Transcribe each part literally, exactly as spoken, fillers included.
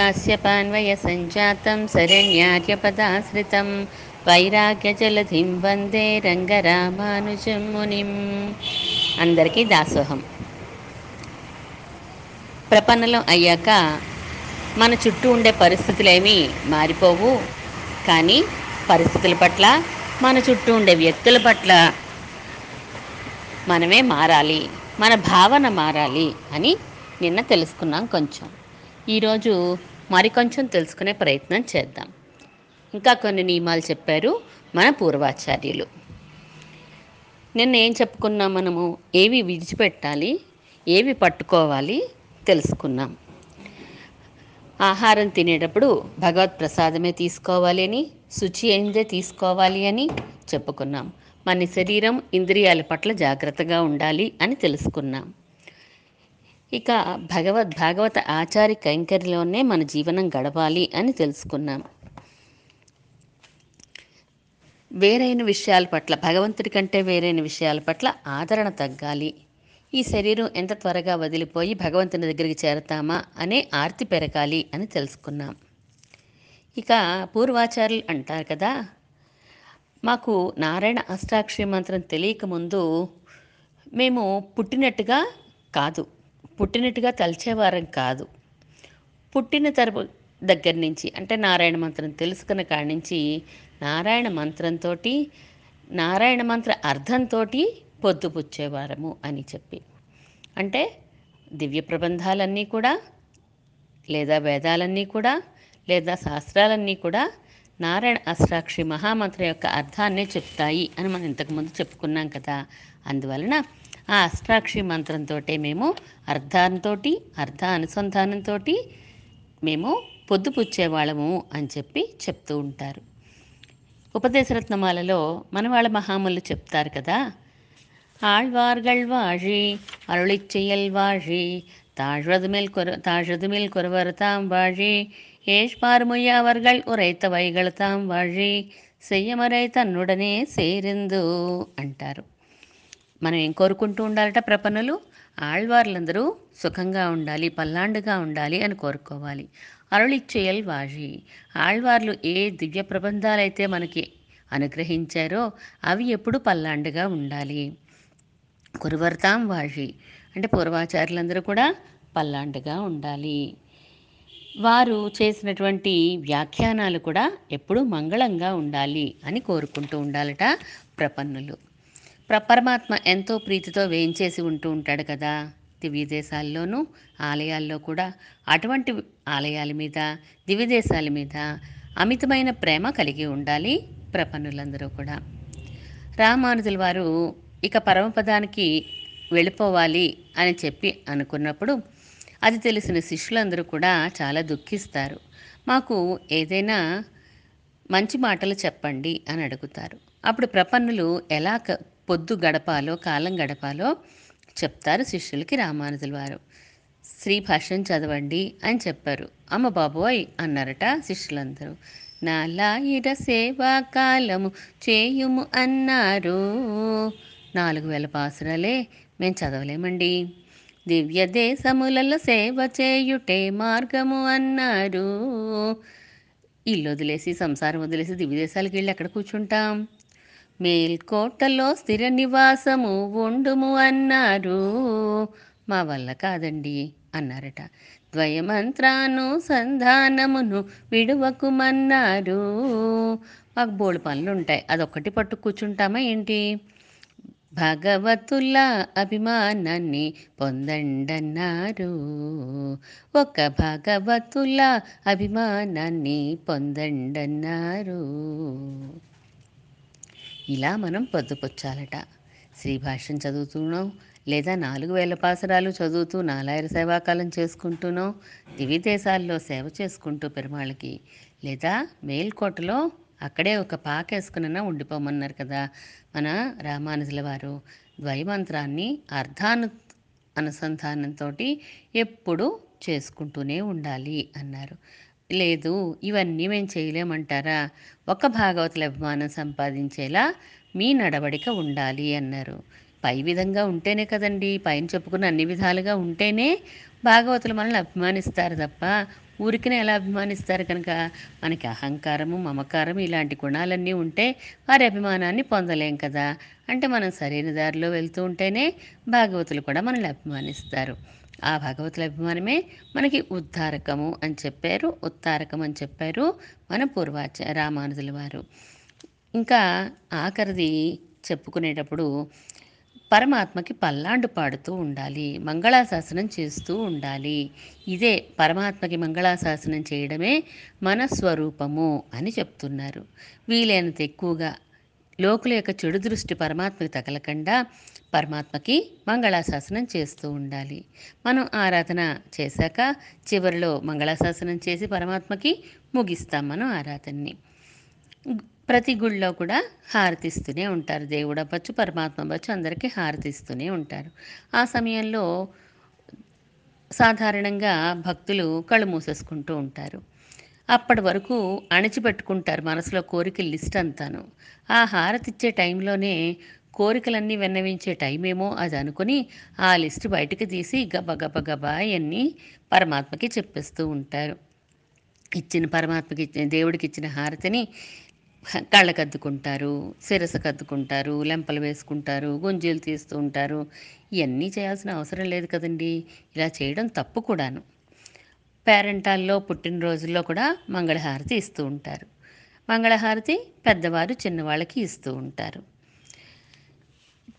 కాశ్యపాన్వయసంజాతం శరణ్యార్యపదాశ్రితం వైరాగ్యజలధిం వందే రంగరామానుజం మునిం. అందరికీ దాసోహం. ప్రపన్నలం అయ్యాక మన చుట్టూ ఉండే పరిస్థితులేమీ మారిపోవు, కానీ పరిస్థితుల పట్ల, మన చుట్టూ ఉండే వ్యక్తుల పట్ల మనమే మారాలి, మన భావన మారాలి అని నిన్న తెలుసుకున్నాం. కొంచెం ఈరోజు మరికొంచెం తెలుసుకునే ప్రయత్నం చేద్దాం. ఇంకా కొన్ని నియమాలు చెప్పారు మన పూర్వాచార్యులు. నిన్న ఏం చెప్పుకున్నాం? మనము ఏవి విడిచిపెట్టాలి, ఏవి పట్టుకోవాలి తెలుసుకున్నాం. ఆహారం తినేటప్పుడు భగవత్ ప్రసాదమే తీసుకోవాలి అని, శుచి అయిందే తీసుకోవాలి అని చెప్పుకున్నాం. మన శరీరం, ఇంద్రియాల పట్ల జాగ్రత్తగా ఉండాలి అని తెలుసుకున్నాం. ఇక భగవద్ భాగవత ఆచార్య కైంకర్యలోనే మన జీవనం గడపాలి అని తెలుసుకున్నాం. వేరైన విషయాల పట్ల, భగవంతుడి కంటే వేరైన విషయాల పట్ల ఆదరణ తగ్గాలి. ఈ శరీరం ఎంత త్వరగా వదిలిపోయి భగవంతుని దగ్గరికి చేరతామా అనే ఆర్తి పెరగాలి అని తెలుసుకున్నాం. ఇక పూర్వాచార్యులు అంటారు కదా, మాకు నారాయణ అష్టాక్షరి మంత్రం తెలియకముందు మేము పుట్టినట్టుగా కాదు, పుట్టినట్టుగా తలచేవారం కాదు. పుట్టిన తరపు దగ్గర నుంచి, అంటే నారాయణ మంత్రం తెలుసుకున్న కాడి నుంచి నారాయణ మంత్రంతో, నారాయణ మంత్ర అర్థంతో పొద్దుపుచ్చేవారము అని చెప్పి, అంటే దివ్య ప్రబంధాలన్నీ కూడా, లేదా వేదాలన్నీ కూడా, లేదా శాస్త్రాలన్నీ కూడా నారాయణ అష్టాక్షరి మహామంత్రం యొక్క అర్థాన్నే చెప్తాయి అని మనం ఇంతకుముందు చెప్పుకున్నాం కదా. అందువలన ఆ అష్టాక్షరి మంత్రంతో మేము అర్థంతో, అర్థ అనుసంధానంతో మేము పొద్దుపుచ్చేవాళ్ళము అని చెప్పి చెప్తూ ఉంటారు. ఉపదేశరత్నమాలలో మనవాళ్ళ మహాములు చెప్తారు కదా, ఆళ్వార్గల్ వాజి అరుళిచ్చేయల్ వాజి తాజ్వదు మేల్ కొర తాజ్వదు మేల్ కొరవరతాం వాజి ఏష్పారుముయ్యవర్గల్ ఉరైత వైగళతాం వాజి సెయ్యమరైతన్నుడనే సేరిందు అంటారు. మనం ఏం కోరుకుంటూ ఉండాలట? ప్రపన్నులు ఆళ్వార్లందరూ సుఖంగా ఉండాలి, పల్లాండుగా ఉండాలి అని కోరుకోవాలి. అరుళిచ్చేయల్ వాజి, ఆళ్వార్లు ఏ దివ్య ప్రబంధాలైతే మనకి అనుగ్రహించారో అవి ఎప్పుడు పల్లాండుగా ఉండాలి. కురువర్తాం వాజి, అంటే పూర్వాచార్యులందరూ కూడా పల్లాండుగా ఉండాలి. వారు చేసినటువంటి వ్యాఖ్యానాలు కూడా ఎప్పుడూ మంగళంగా ఉండాలి అని కోరుకుంటూ ఉండాలట ప్రపన్నులు. పరమాత్మ ఎంతో ప్రీతితో వేయించేసి ఉంటూ ఉంటాడు కదా దివ్యదేశాల్లోనూ, ఆలయాల్లో కూడా. అటువంటి ఆలయాల మీద, దివ్యదేశాల మీద అమితమైన ప్రేమ కలిగి ఉండాలి ప్రపన్నులందరూ కూడా. రామానుజుల వారు ఇక పరమపదానికి వెళ్ళిపోవాలి అని చెప్పి అనుకున్నప్పుడు అది తెలిసిన శిష్యులందరూ కూడా చాలా దుఃఖిస్తారు. మాకు ఏదైనా మంచి మాటలు చెప్పండి అని అడుగుతారు. అప్పుడు ప్రపన్నులు ఎలా పొద్దు గడపాలో, కాలం గడపాలో చెప్తారు శిష్యులకి. రామానుజుల వారు శ్రీ భాష్యం చదవండి అని చెప్పారు. అమ్మ బాబోయ్ అన్నారట శిష్యులందరూ. నాలాయిర సేవా కాలము చేయుము అన్నారు. నాలుగు వేల పాసురాలే మేము చదవలేమండి. దివ్య దేశములలో సేవ చేయుటే మార్గము అన్నారు. ఇల్లు వదిలేసి, సంసారం వదిలేసి దివ్య దేశాలకు వెళ్ళి ఎక్కడ కూర్చుంటాం? మేల్కోటలో స్థిర నివాసము ఉండుము అన్నారు. మా వల్ల కాదండి అన్నారట. ద్వయమంత్రాను సంధానమును విడువకుమన్నారు. మాకు బోడి పనులు ఉంటాయి, అదొక్కటి పట్టు కూర్చుంటామా ఏంటి? భగవతుల అభిమానాన్ని పొందండన్నారు. ఒక భగవతుల అభిమానాన్ని పొందండన్నారు. ఇలా మనం పొద్దుపొచ్చాలట. శ్రీ భాష్యం చదువుతున్నాం, లేదా నాలుగు వేల పాసరాలు చదువుతూ నాలాయర సేవాకాలం చేసుకుంటూనో, దివిదేశాల్లో సేవ చేసుకుంటూ పెరుమాళ్ళకి, లేదా మేల్కోటలో అక్కడే ఒక పాకేసుకున్నా ఉండిపోమన్నారు కదా మన రామానుజుల వారు. ద్వైమంత్రాన్ని అర్థాను అనుసంధానంతో ఎప్పుడూ చేసుకుంటూనే ఉండాలి అన్నారు. లేదు, ఇవన్నీ మేము చేయలేమంటారా? ఒక భాగవతుల అభిమానం సంపాదించేలా మీ నడవడిక ఉండాలి అన్నారు. పై విధంగా ఉంటేనే కదండి, పైన చెప్పుకున్న అన్ని విధాలుగా ఉంటేనే భాగవతులు మనల్ని అభిమానిస్తారు తప్ప ఊరికినే ఎలా అభిమానిస్తారు కనుక. మనకి అహంకారము మమకారం ఇలాంటి గుణాలన్నీ ఉంటే వారి అభిమానాన్ని పొందలేం కదా. అంటే మనం సరైన దారిలో వెళ్తూ ఉంటేనే భాగవతులు కూడా మనల్ని అభిమానిస్తారు. ఆ భాగవతుల అభిమానమే మనకి ఉద్ధారకము అని చెప్పారు, ఉత్తారకం అని చెప్పారు మన పూర్వాచార్య రామానుజుల వారు. ఇంకా ఆఖరిది చెప్పుకునేటప్పుడు పరమాత్మకి పల్లాండు పాడుతూ ఉండాలి, మంగళాశాసనం చేస్తూ ఉండాలి. ఇదే పరమాత్మకి మంగళాశాసనం చేయడమే మన స్వరూపము అని చెప్తున్నారు. వీలైనంత ఎక్కువగా లోకుల యొక్క చెడు దృష్టి పరమాత్మకి తగలకుండా పరమాత్మకి మంగళాశాసనం చేస్తూ ఉండాలి. మనం ఆరాధన చేశాక చివరిలో మంగళాశాసనం చేసి పరమాత్మకి ముగిస్తాం మనం ఆరాధనని. ప్రతి గుళ్ళో కూడా హారతిస్తూనే ఉంటారు, దేవుడు అవ్వచ్చు పరమాత్మ అవ్వచ్చు అందరికీ హారతిస్తూనే ఉంటారు. ఆ సమయంలో సాధారణంగా భక్తులు కళ్ళు మూసేసుకుంటూ ఉంటారు. అప్పటి వరకు అణిచిపెట్టుకుంటారు మనసులో కోరిక లిస్ట్ అంతాను. ఆ హారతిచ్చే టైంలోనే కోరికలన్నీ విన్నవించే టైమేమో అది అనుకుని ఆ లిస్టు బయటకు తీసి గబ గబ గబా అన్నీ పరమాత్మకి చెప్పేస్తూ ఉంటారు. ఇచ్చిన పరమాత్మకి దేవుడికి ఇచ్చిన హారతిని కళ్ళకద్దుకుంటారు, శిరస కద్దుకుంటారు, లెంపలు వేసుకుంటారు, గుంజీలు తీస్తూ ఉంటారు. ఇవన్నీ చేయాల్సిన అవసరం లేదు కదండి, ఇలా చేయడం తప్పు కూడాను. పేరెంటాల్లో పుట్టినరోజుల్లో కూడా మంగళహారతి ఇస్తూ ఉంటారు. మంగళహారతి పెద్దవారు చిన్నవాళ్ళకి ఇస్తూ ఉంటారు.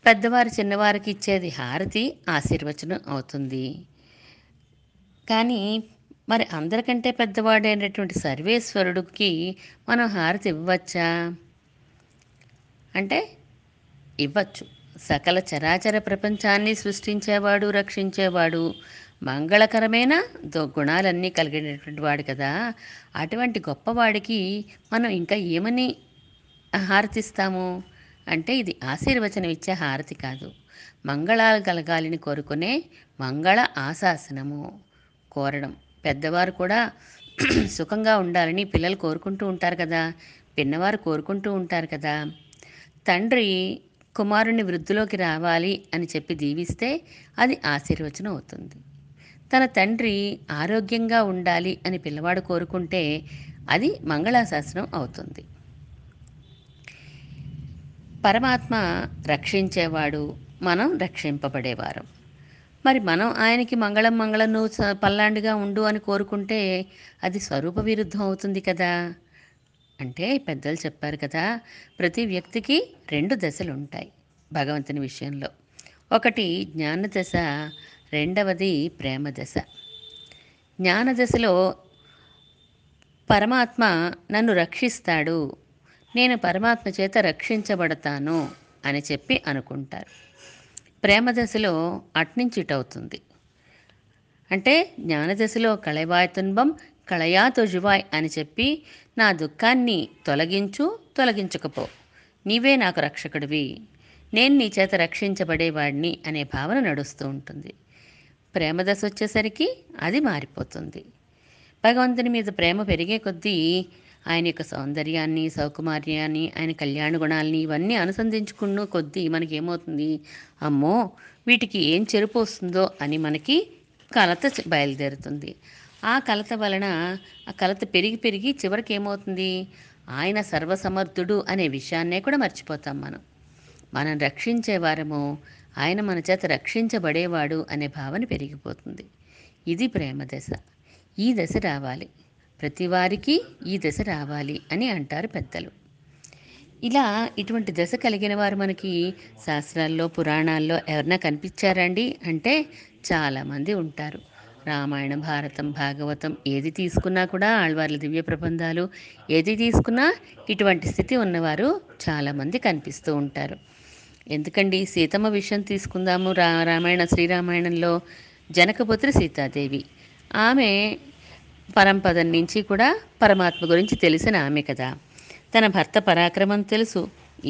పెద్దవారు చిన్నవారికి ఇచ్చేది హారతి ఆశీర్వచనం అవుతుంది. కానీ మరి అందరికంటే పెద్దవాడైనటువంటి సర్వేశ్వరుడికి మనం హారతి ఇవ్వచ్చా అంటే ఇవ్వచ్చు. సకల చరాచర ప్రపంచాన్ని సృష్టించేవాడు రక్షించేవాడు మంగళకరమైన గుణాలన్నీ కలిగినటువంటి వాడు కదా. అటువంటి గొప్పవాడికి మనం ఇంకా ఏమని హారతిస్తాము అంటే ఇది ఆశీర్వచనం ఇచ్చే హారతి కాదు, మంగళాలు కలగాలని కోరుకునే మంగళ ఆశాసనము కోరడం. పెద్దవారు కూడా సుఖంగా ఉండాలని పిల్లలు కోరుకుంటూ ఉంటారు కదా, పిన్నవారు కోరుకుంటూ ఉంటారు కదా. తండ్రి కుమారుని వృద్ధిలోకి రావాలి అని చెప్పి దీవిస్తే అది ఆశీర్వచనం అవుతుంది. తన తండ్రి ఆరోగ్యంగా ఉండాలి అని పిల్లవాడు కోరుకుంటే అది మంగళాశాసనం అవుతుంది. పరమాత్మ రక్షించేవాడు, మనం రక్షింపబడేవారు. మరి మనం ఆయనకి మంగళం మంగళం నువ్వు పల్లాండుగా ఉండు అని కోరుకుంటే అది స్వరూప విరుద్ధం అవుతుంది కదా. అంటే పెద్దలు చెప్పారు కదా, ప్రతి వ్యక్తికి రెండు దశలు ఉంటాయి భగవంతుని విషయంలో. ఒకటి జ్ఞానదశ, రెండవది ప్రేమ దశ. జ్ఞానదశలో పరమాత్మ నన్ను రక్షిస్తాడు, నేను పరమాత్మ చేత రక్షించబడతాను అని చెప్పి అనుకుంటారు. ప్రేమ దశలో అట్నించిటవుతుంది. అంటే జ్ఞానదశలో కళవాయతున్వం కళయా తొజువాయ్ అని చెప్పి నా దుఃఖాన్ని తొలగించు తొలగించకపో, నీవే నాకు రక్షకుడివి, నేను నీ చేత రక్షించబడేవాడిని అనే భావన నడుస్తూ ఉంటుంది. ప్రేమ దశ వచ్చేసరికి అది మారిపోతుంది. భగవంతుని మీద ప్రేమ పెరిగే కొద్దీ ఆయన యొక్క సౌందర్యాన్ని, సౌకుమార్యాన్ని, ఆయన కళ్యాణ గుణాలని ఇవన్నీ అనుసంధించుకున్న కొద్దీ మనకేమవుతుంది, అమ్మో వీటికి ఏం చెరుపు వస్తుందో అని మనకి కలత బయలుదేరుతుంది. ఆ కలత వలన ఆ కలత పెరిగి పెరిగి చివరికి ఏమవుతుంది, ఆయన సర్వసమర్థుడు అనే విషయాన్నే కూడా మర్చిపోతాం మనం. మనం రక్షించేవారము, ఆయన మన చేత రక్షించబడేవాడు అనే భావన పెరిగిపోతుంది. ఇది ప్రేమ దశ. ఈ దశ రావాలి, ప్రతి వారికి ఈ దశ రావాలి అని అంటారు పెద్దలు. ఇలా ఇటువంటి దశ కలిగిన వారు మనకి శాస్త్రాల్లో పురాణాల్లో ఎవరైనా కనిపించారండి అంటే చాలామంది ఉంటారు. రామాయణం, భారతం, భాగవతం ఏది తీసుకున్నా కూడా, ఆళ్వార్ల దివ్య ప్రబంధాలు ఏది తీసుకున్నా ఇటువంటి స్థితి ఉన్నవారు చాలామంది కనిపిస్తూ ఉంటారు. ఎందుకండి సీతమ్మ విషయం తీసుకుందాము. రా రామాయణ శ్రీరామాయణంలో జనకపుత్రి సీతాదేవి, ఆమె పరంపదం నుంచి కూడా పరమాత్మ గురించి తెలిసిన ఆమె కదా. తన భర్త పరాక్రమం తెలుసు,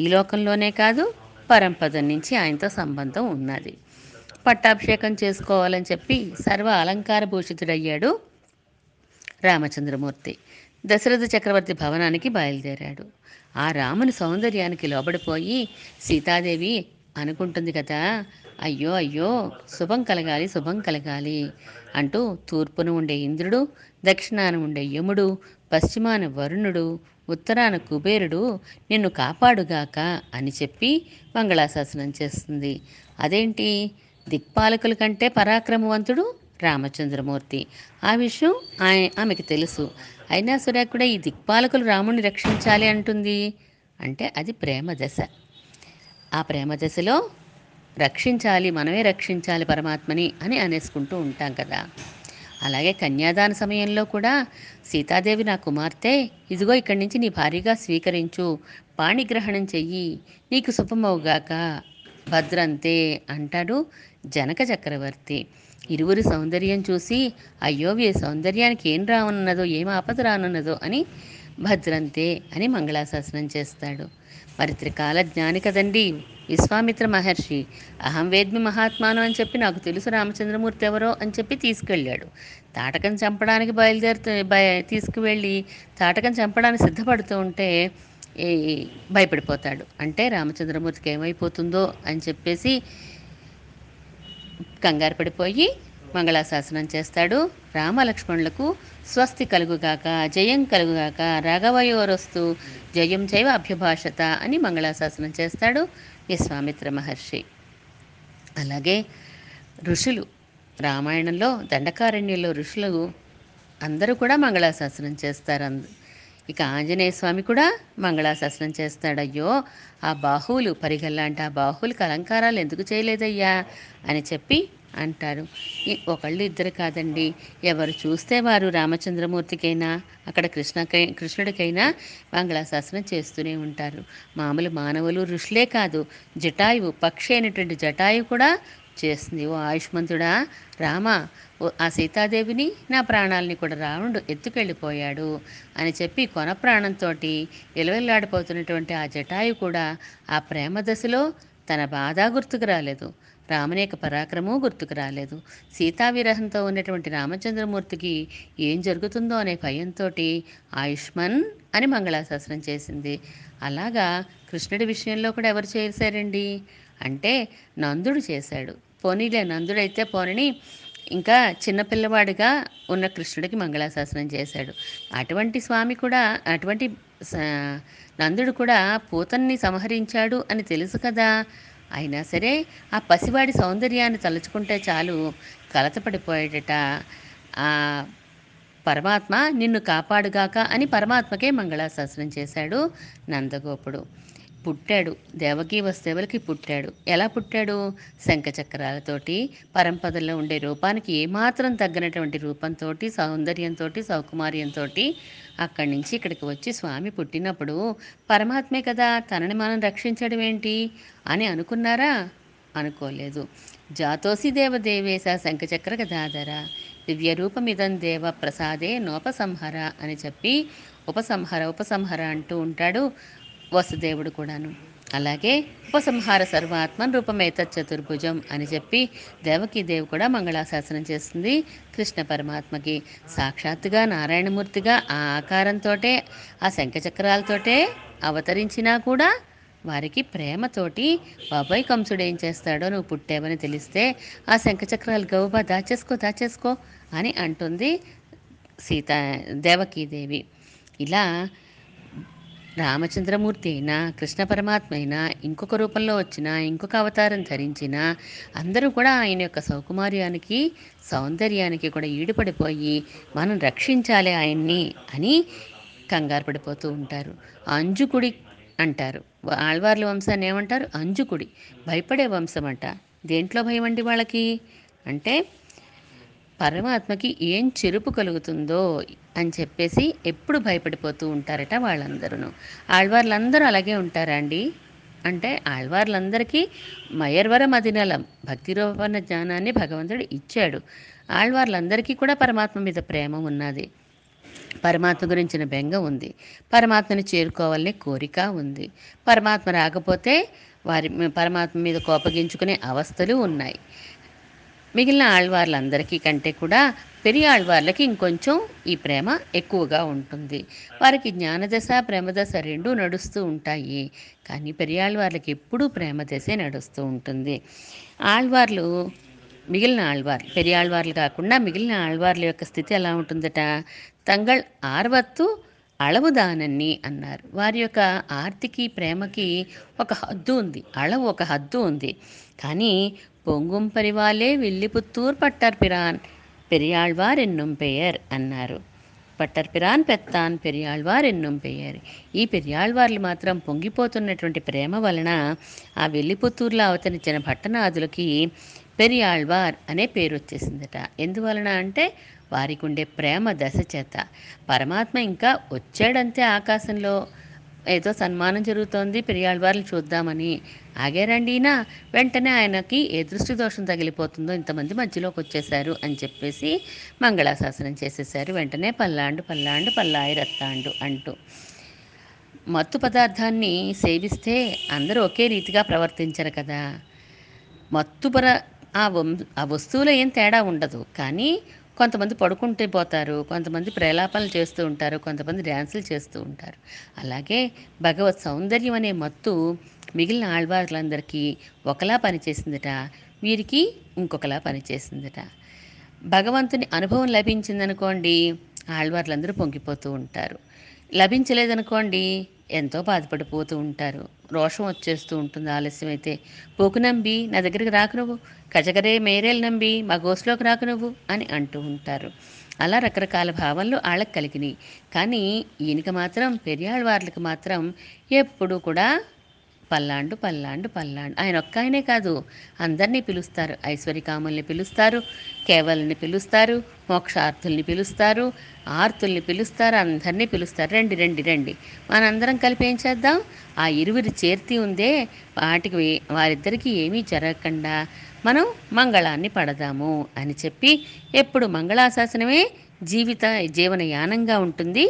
ఈ లోకంలోనే కాదు పరంపదం నుంచి ఆయనతో సంబంధం ఉన్నది. పట్టాభిషేకం చేసుకోవాలని చెప్పి సర్వ అలంకార భూషితుడయ్యాడు రామచంద్రమూర్తి. దశరథ చక్రవర్తి భవనానికి బయలుదేరాడు. ఆ రాముని సౌందర్యానికి లోబడిపోయి సీతాదేవి అనుకుంటుంది కదా, అయ్యో అయ్యో శుభం కలగాలి శుభం కలగాలి అంటూ తూర్పున ఉండే ఇంద్రుడు, దక్షిణాన ఉండే యముడు, పశ్చిమాన వరుణుడు, ఉత్తరాన కుబేరుడు నిన్ను కాపాడుగాక అని చెప్పి మంగళాశాసనం చేస్తుంది. అదేంటి, దిక్పాలకుల కంటే పరాక్రమవంతుడు రామచంద్రమూర్తి. ఆ విషయం ఆమెకు తెలుసు. అయినా సరే కూడా ఈ దిక్పాలకులు రాముడిని రక్షించాలి అంటుంది. అంటే అది ప్రేమ దశ. ఆ ప్రేమ దశలో రక్షించాలి, మనమే రక్షించాలి పరమాత్మని అని అనేసుకుంటూ ఉంటాం కదా. అలాగే కన్యాదాన సమయంలో కూడా సీతాదేవి నా కుమార్తె, ఇదిగో ఇక్కడి నుంచి నీ భార్యగా స్వీకరించు, పాణిగ్రహణం చెయ్యి, నీకు శుభమవుగాక, భద్రంతే అంటాడు జనక చక్రవర్తి. ఇరువురి సౌందర్యం చూసి అయ్యో ఈ సౌందర్యానికి ఏం రానున్నదో, ఏం ఆపద రానున్నదో అని భద్రంతే అని మంగళాశాసనం చేస్తాడు. మరి త్రికాల జ్ఞాని కదండి విశ్వామిత్ర మహర్షి. అహం వేద్మి మహాత్మానం అని చెప్పి నాకు తెలుసు రామచంద్రమూర్తి ఎవరో అని చెప్పి తీసుకెళ్ళాడు. తాటకం చంపడానికి బయలుదేరుతూ బయ తీసుకువెళ్ళి తాటకం చంపడానికి సిద్ధపడుతూ ఉంటే భయపడిపోతాడు. అంటే రామచంద్రమూర్తికి ఏమైపోతుందో అని చెప్పేసి కంగారు పడిపోయి మంగళాశాసనం చేస్తాడు. రామలక్ష్మణులకు స్వస్తి కలుగుగాక, జయం కలుగుగాక, రాఘవయోరస్తు, జయం చైవ అభ్యభాషత అని మంగళాశాసనం చేస్తాడు విశ్వామిత్ర మహర్షి. అలాగే ఋషులు రామాయణంలో దండకారణ్యంలో ఋషులు అందరూ కూడా మంగళాశాసనం చేస్తారు. ఇక ఆంజనేయ స్వామి కూడా మంగళాశాసనం చేస్తాడు. అయ్యో ఆ బాహువులు పరిగెల్లాంటి ఆ బాహువులకు అలంకారాలు ఎందుకు చేయలేదయ్యా అని చెప్పి అంటారు. ఒకళ్ళు ఇద్దరు కాదండి, ఎవరు చూస్తే వారు రామచంద్రమూర్తికైనా అక్కడ కృష్ణ కృష్ణుడికైనా మంగళాశాసనం చేస్తూనే ఉంటారు. మామూలు మానవులు ఋషులే కాదు, జటాయువు పక్షి అయినటువంటి జటాయువు కూడా చేస్తుంది. ఓ ఆయుష్మంతుడా రామ, ఆ సీతాదేవిని నా ప్రాణాలని కూడా రావణుడు ఎత్తుకెళ్ళిపోయాడు అని చెప్పి కొన ప్రాణంతో విలవిల్లాడిపోతున్నటువంటి ఆ జటాయువు కూడా ఆ ప్రేమ దశలో తన బాధ గుర్తుకు రాలేదు, రామనేక పరాక్రమం గుర్తుకు రాలేదు. సీతావిరహంతో ఉన్నటువంటి రామచంద్రమూర్తికి ఏం జరుగుతుందో అనే భయంతో ఆయుష్మన్ అని మంగళాశాసనం చేసింది. అలాగా కృష్ణుడి విషయంలో కూడా ఎవరు చేశారండి అంటే నందుడు చేశాడు. పోనీలే నందుడైతే పోనీ ఇంకా చిన్నపిల్లవాడిగా ఉన్న కృష్ణుడికి మంగళాశాసనం చేశాడు. అటువంటి స్వామి కూడా అటువంటి నందుడు కూడా పూతన్ని సంహరించాడు అని తెలుసు కదా. అయినా సరే ఆ పసివాడి సౌందర్యాన్ని తలుచుకుంటే చాలు కలతపడిపోయేట ఆ పరమాత్మ నిన్ను కాపాడుగాక అని పరమాత్మకే మంగళాశాసనం చేశాడు నందగోపుడు. పుట్టాడు దేవకీ వసుదేవులకి. పుట్టాడు ఎలా పుట్టాడు? శంఖచక్రాలతోటి పరంపదల్లో ఉండే రూపానికి ఏమాత్రం తగ్గినటువంటి రూపంతో, సౌందర్యంతో, సౌకుమార్యంతో అక్కడి నుంచి ఇక్కడికి వచ్చి స్వామి పుట్టినప్పుడు పరమాత్మే కదా, తనని మనం రక్షించడం ఏంటి అని అనుకున్నారా? అనుకోలేదు. జాతోసి దేవదేవేశ శంఖచక్ర గదాధర దివ్యరూపమిదం దేవ ప్రసాదే నోపసంహర అని చెప్పి ఉపసంహర ఉపసంహర అంటూ ఉంటాడు వసుదేవుడు కూడాను. అలాగే ఉపసంహార సర్వాత్మన్ రూపమేత చతుర్భుజం అని చెప్పి దేవకీదేవి కూడా మంగళాశాసనం చేస్తుంది కృష్ణ పరమాత్మకి. సాక్షాత్తుగా నారాయణమూర్తిగా ఆ ఆకారంతో ఆ శంఖచక్రాలతోటే అవతరించినా కూడా వారికి ప్రేమతోటి బాబాయ్ కంసుడు ఏం చేస్తాడో, నువ్వు పుట్టేవని తెలిస్తే ఆ శంఖచక్రాలు గౌబా దాచేసుకో దాచేసుకో అని అంటుంది సీతా దేవకీదేవి. ఇలా రామచంద్రమూర్తి అయినా కృష్ణ పరమాత్మ అయినా ఇంకొక రూపంలో వచ్చినా ఇంకొక అవతారం ధరించినా అందరూ కూడా ఆయన యొక్క సౌకుమార్యానికి సౌందర్యానికి కూడా ఈడుపడిపోయి మనం రక్షించాలి ఆయన్ని అని కంగారు పడిపోతూ ఉంటారు. అంజుకుడి అంటారు ఆళ్వార్ల వంశాన్ని. ఏమంటారు? అంజుకుడి, భయపడే వంశం అంట. దేంట్లో భయం అండి వాళ్ళకి? అంటే పరమాత్మకి ఏం చెరుపు కలుగుతుందో అని చెప్పేసి ఎప్పుడు భయపడిపోతూ ఉంటారట వాళ్ళందరూ. ఆళ్వార్లందరూ అలాగే ఉంటారా అండి? అంటే ఆళ్వార్లందరికీ మయర్వర మదినలం భక్తి రూపన్న జ్ఞానాన్ని భగవంతుడు ఇచ్చాడు. ఆళ్వార్లందరికీ కూడా పరమాత్మ మీద ప్రేమ ఉన్నది, పరమాత్మ గురించిన బెంగ ఉంది, పరమాత్మని చేరుకోవాలనే కోరిక ఉంది. పరమాత్మ రాకపోతే వారి పరమాత్మ మీద కోపగించుకునే అవస్థలు ఉన్నాయి. మిగిలిన ఆళ్వార్లందరికీ కంటే కూడా పెరియాళ్ళవార్లకి ఇంకొంచెం ఈ ప్రేమ ఎక్కువగా ఉంటుంది. వారికి జ్ఞానదశ ప్రేమదశ రెండూ నడుస్తూ ఉంటాయి, కానీ పెరియాళ్ళవార్లకి ఎప్పుడూ ప్రేమదశే నడుస్తూ ఉంటుంది. ఆళ్వార్లు మిగిలిన ఆళ్వార్లు పెరియాళ్ళవార్లు కాకుండా మిగిలిన ఆళ్వార్ల యొక్క స్థితి ఎలా ఉంటుందట? తంగళ్ ఆర్వత్తు అళవుదానన్ని అన్నారు. వారి యొక్క ఆర్తికి ప్రేమకి ఒక హద్దు ఉంది, అళవు ఒక హద్దు ఉంది. కానీ పొంగుం పరివాలే విల్లిపుత్తూర్ పట్టార్ పిరాన్ పెరియాళ్వార్ ఎన్నుం పెయర్ అన్నారు. పట్టార్ పిరాన్ పెత్తాన్ పెరియాళ్వార్ ఎన్నుం పెయర్. ఈ పెరియాళ్వార్లు మాత్రం పొంగిపోతున్నటువంటి ప్రేమ వలన ఆ వెల్లిపుత్తూరులో అవతరించిన భట్టనాదులకి పెరియాళ్వార్ అనే పేరు వచ్చేసిందట. ఎందువలన అంటే వారికి ఉండే ప్రేమ దశ చేత. పరమాత్మ ఇంకా వచ్చాడంతే ఆకాశంలో, ఏదో సన్మానం జరుగుతోంది పెరియాళ్వార్లు చూద్దామని ఆగారండినా వెంటనే ఆయనకి ఏ దృష్టి దోషం తగిలిపోతుందో ఇంతమంది మధ్యలోకి వచ్చేశారు అని చెప్పేసి మంగళాశాసనం చేసేసారు. వెంటనే పల్లాండు పల్లాండు పల్లాయి రత్తాండు అంటూ మత్తు పదార్థాన్ని సేవిస్తే అందరూ ఒకే రీతిగా ప్రవర్తించరు కదా. మత్తుపర ఆ ఆ వస్తువులో ఏం తేడా ఉండదు, కానీ కొంతమంది పడుకుంటూ పోతారు, కొంతమంది ప్రలాపాలు చేస్తూ ఉంటారు, కొంతమంది డ్యాన్సులు చేస్తూ ఉంటారు. అలాగే భగవత్ సౌందర్యం అనే మత్తు మిగిలిన ఆళ్వార్లందరికీ ఒకలా పనిచేసిందట, వీరికి ఇంకొకలా పనిచేసిందట. భగవంతుని అనుభవం లభించిందనుకోండి ఆళ్వార్లందరూ పొంగిపోతూ ఉంటారు, లభించలేదనుకోండి ఎంతో బాధపడిపోతూ ఉంటారు, రోషం వచ్చేస్తూ ఉంటుంది. ఆలస్యమైతే పోకు నంబి నా దగ్గరికి రాకు నువ్వు, కజగరే మేరేలు నంబి మా గోసులోకి రాకు నువ్వు అని అంటూ ఉంటారు. అలా రకరకాల భావాలు వాళ్ళకి కలిగినాయి. కానీ ఈయనకి మాత్రం పెరియాళ్ళవార్లకి మాత్రం ఎప్పుడూ కూడా పల్లాండు పల్లాండు పల్లాండు. ఆయన ఒక్క ఆయనే కాదు, అందరినీ పిలుస్తారు. ఐశ్వర్యకాముల్ని పిలుస్తారు, కేవలని పిలుస్తారు, మోక్షార్థుల్ని పిలుస్తారు, ఆర్తుల్ని పిలుస్తారు, అందరినీ పిలుస్తారు. రండి రండి రండి మనందరం కలిపి ఏం చేద్దాం, ఆ ఇరువురి చేర్తి ఉందే వాటికి వారిద్దరికీ ఏమీ జరగకుండా మనం మంగళాన్ని పడదాము అని చెప్పి ఎప్పుడు మంగళాశాసనమే జీవిత జీవనయానంగా ఉంటుంది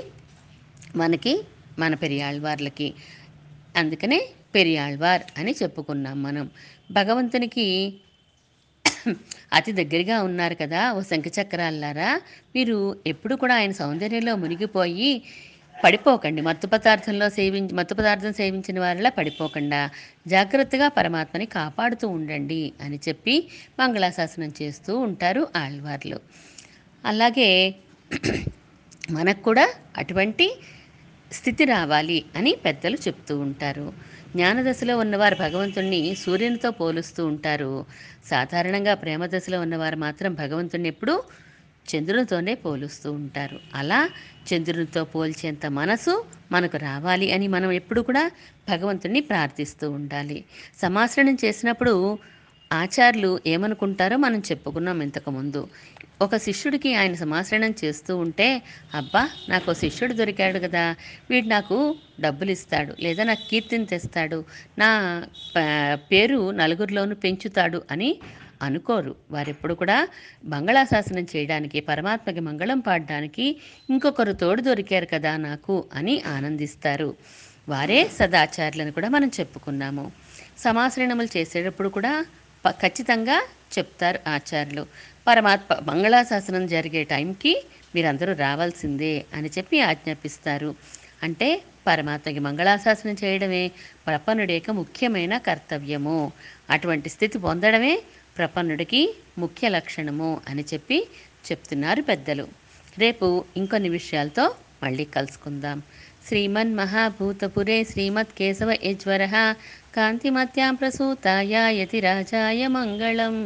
మనకి, మన పెరియాళ్ళవార్లకి. అందుకనే పెరియాళ్వార్ అని చెప్పుకున్నాం మనం. భగవంతునికి అతి దగ్గరగా ఉన్నారు కదా ఓ శంఖచక్రాలారా, మీరు ఎప్పుడు కూడా ఆయన సౌందర్యంలో మునిగిపోయి పడిపోకండి. మత్తు పదార్థంలో సేవించి మత్తు పదార్థం సేవించిన వారిలా పడిపోకుండా జాగ్రత్తగా పరమాత్మని కాపాడుతూ ఉండండి అని చెప్పి మంగళాశాసనం చేస్తూ ఉంటారు ఆళ్వార్లు. అలాగే మనకు కూడా అటువంటి స్థితి రావాలి అని పెద్దలు చెప్తూ ఉంటారు. జ్ఞానదశలో ఉన్నవారు భగవంతుణ్ణి సూర్యునితో పోలుస్తూ ఉంటారు. సాధారణంగా ప్రేమదశలో ఉన్నవారు మాత్రం భగవంతుణ్ణి ఎప్పుడు చంద్రునితోనే పోలుస్తూ ఉంటారు. అలా చంద్రునితో పోల్చేంత మనసు మనకు రావాలి అని మనం ఎప్పుడు కూడా భగవంతుణ్ణి ప్రార్థిస్తూ ఉండాలి. సమాశ్రయం చేసినప్పుడు ఆచార్యులు ఏమనుకుంటారో మనం చెప్పుకున్నాం ఇంతకుముందు. ఒక శిష్యుడికి ఆయన సమాశ్రయణం చేస్తూ ఉంటే అబ్బా నాకు శిష్యుడు దొరికాడు కదా, వీడు నాకు డబ్బులు ఇస్తాడు, లేదా నాకు కీర్తిని తెస్తాడు, నా పేరు నలుగురిలోనూ పెంచుతాడు అని అనుకోరు. వారెప్పుడు కూడా మంగళాశాసనం చేయడానికి, పరమాత్మకి మంగళం పాడడానికి ఇంకొకరు తోడు దొరికారు కదా నాకు అని ఆనందిస్తారు. వారే సదాచార్యులను కూడా మనం చెప్పుకున్నాము. సమాశ్రయణములు చేసేటప్పుడు కూడా ఖచ్చితంగా చెప్తారు ఆచార్యులు, పరమాత్మ మంగళాశాసనం జరిగే టైంకి మీరందరూ రావాల్సిందే అని చెప్పి ఆజ్ఞాపిస్తారు. అంటే పరమాత్మకి మంగళాశాసనం చేయడమే ప్రపన్నుడి యొక్క ముఖ్యమైన కర్తవ్యము, అటువంటి స్థితి పొందడమే ప్రపన్నుడికి ముఖ్య లక్షణము అని చెప్పి చెప్తున్నారు పెద్దలు. రేపు ఇంకొన్ని విషయాలతో మళ్ళీ కలుసుకుందాం. శ్రీమన్ మహాభూతపురే శ్రీమత్ కేశవ యజ్వరః కాంతిమత్యాం ప్రసూతాయ యతిరాజాయ మంగళం.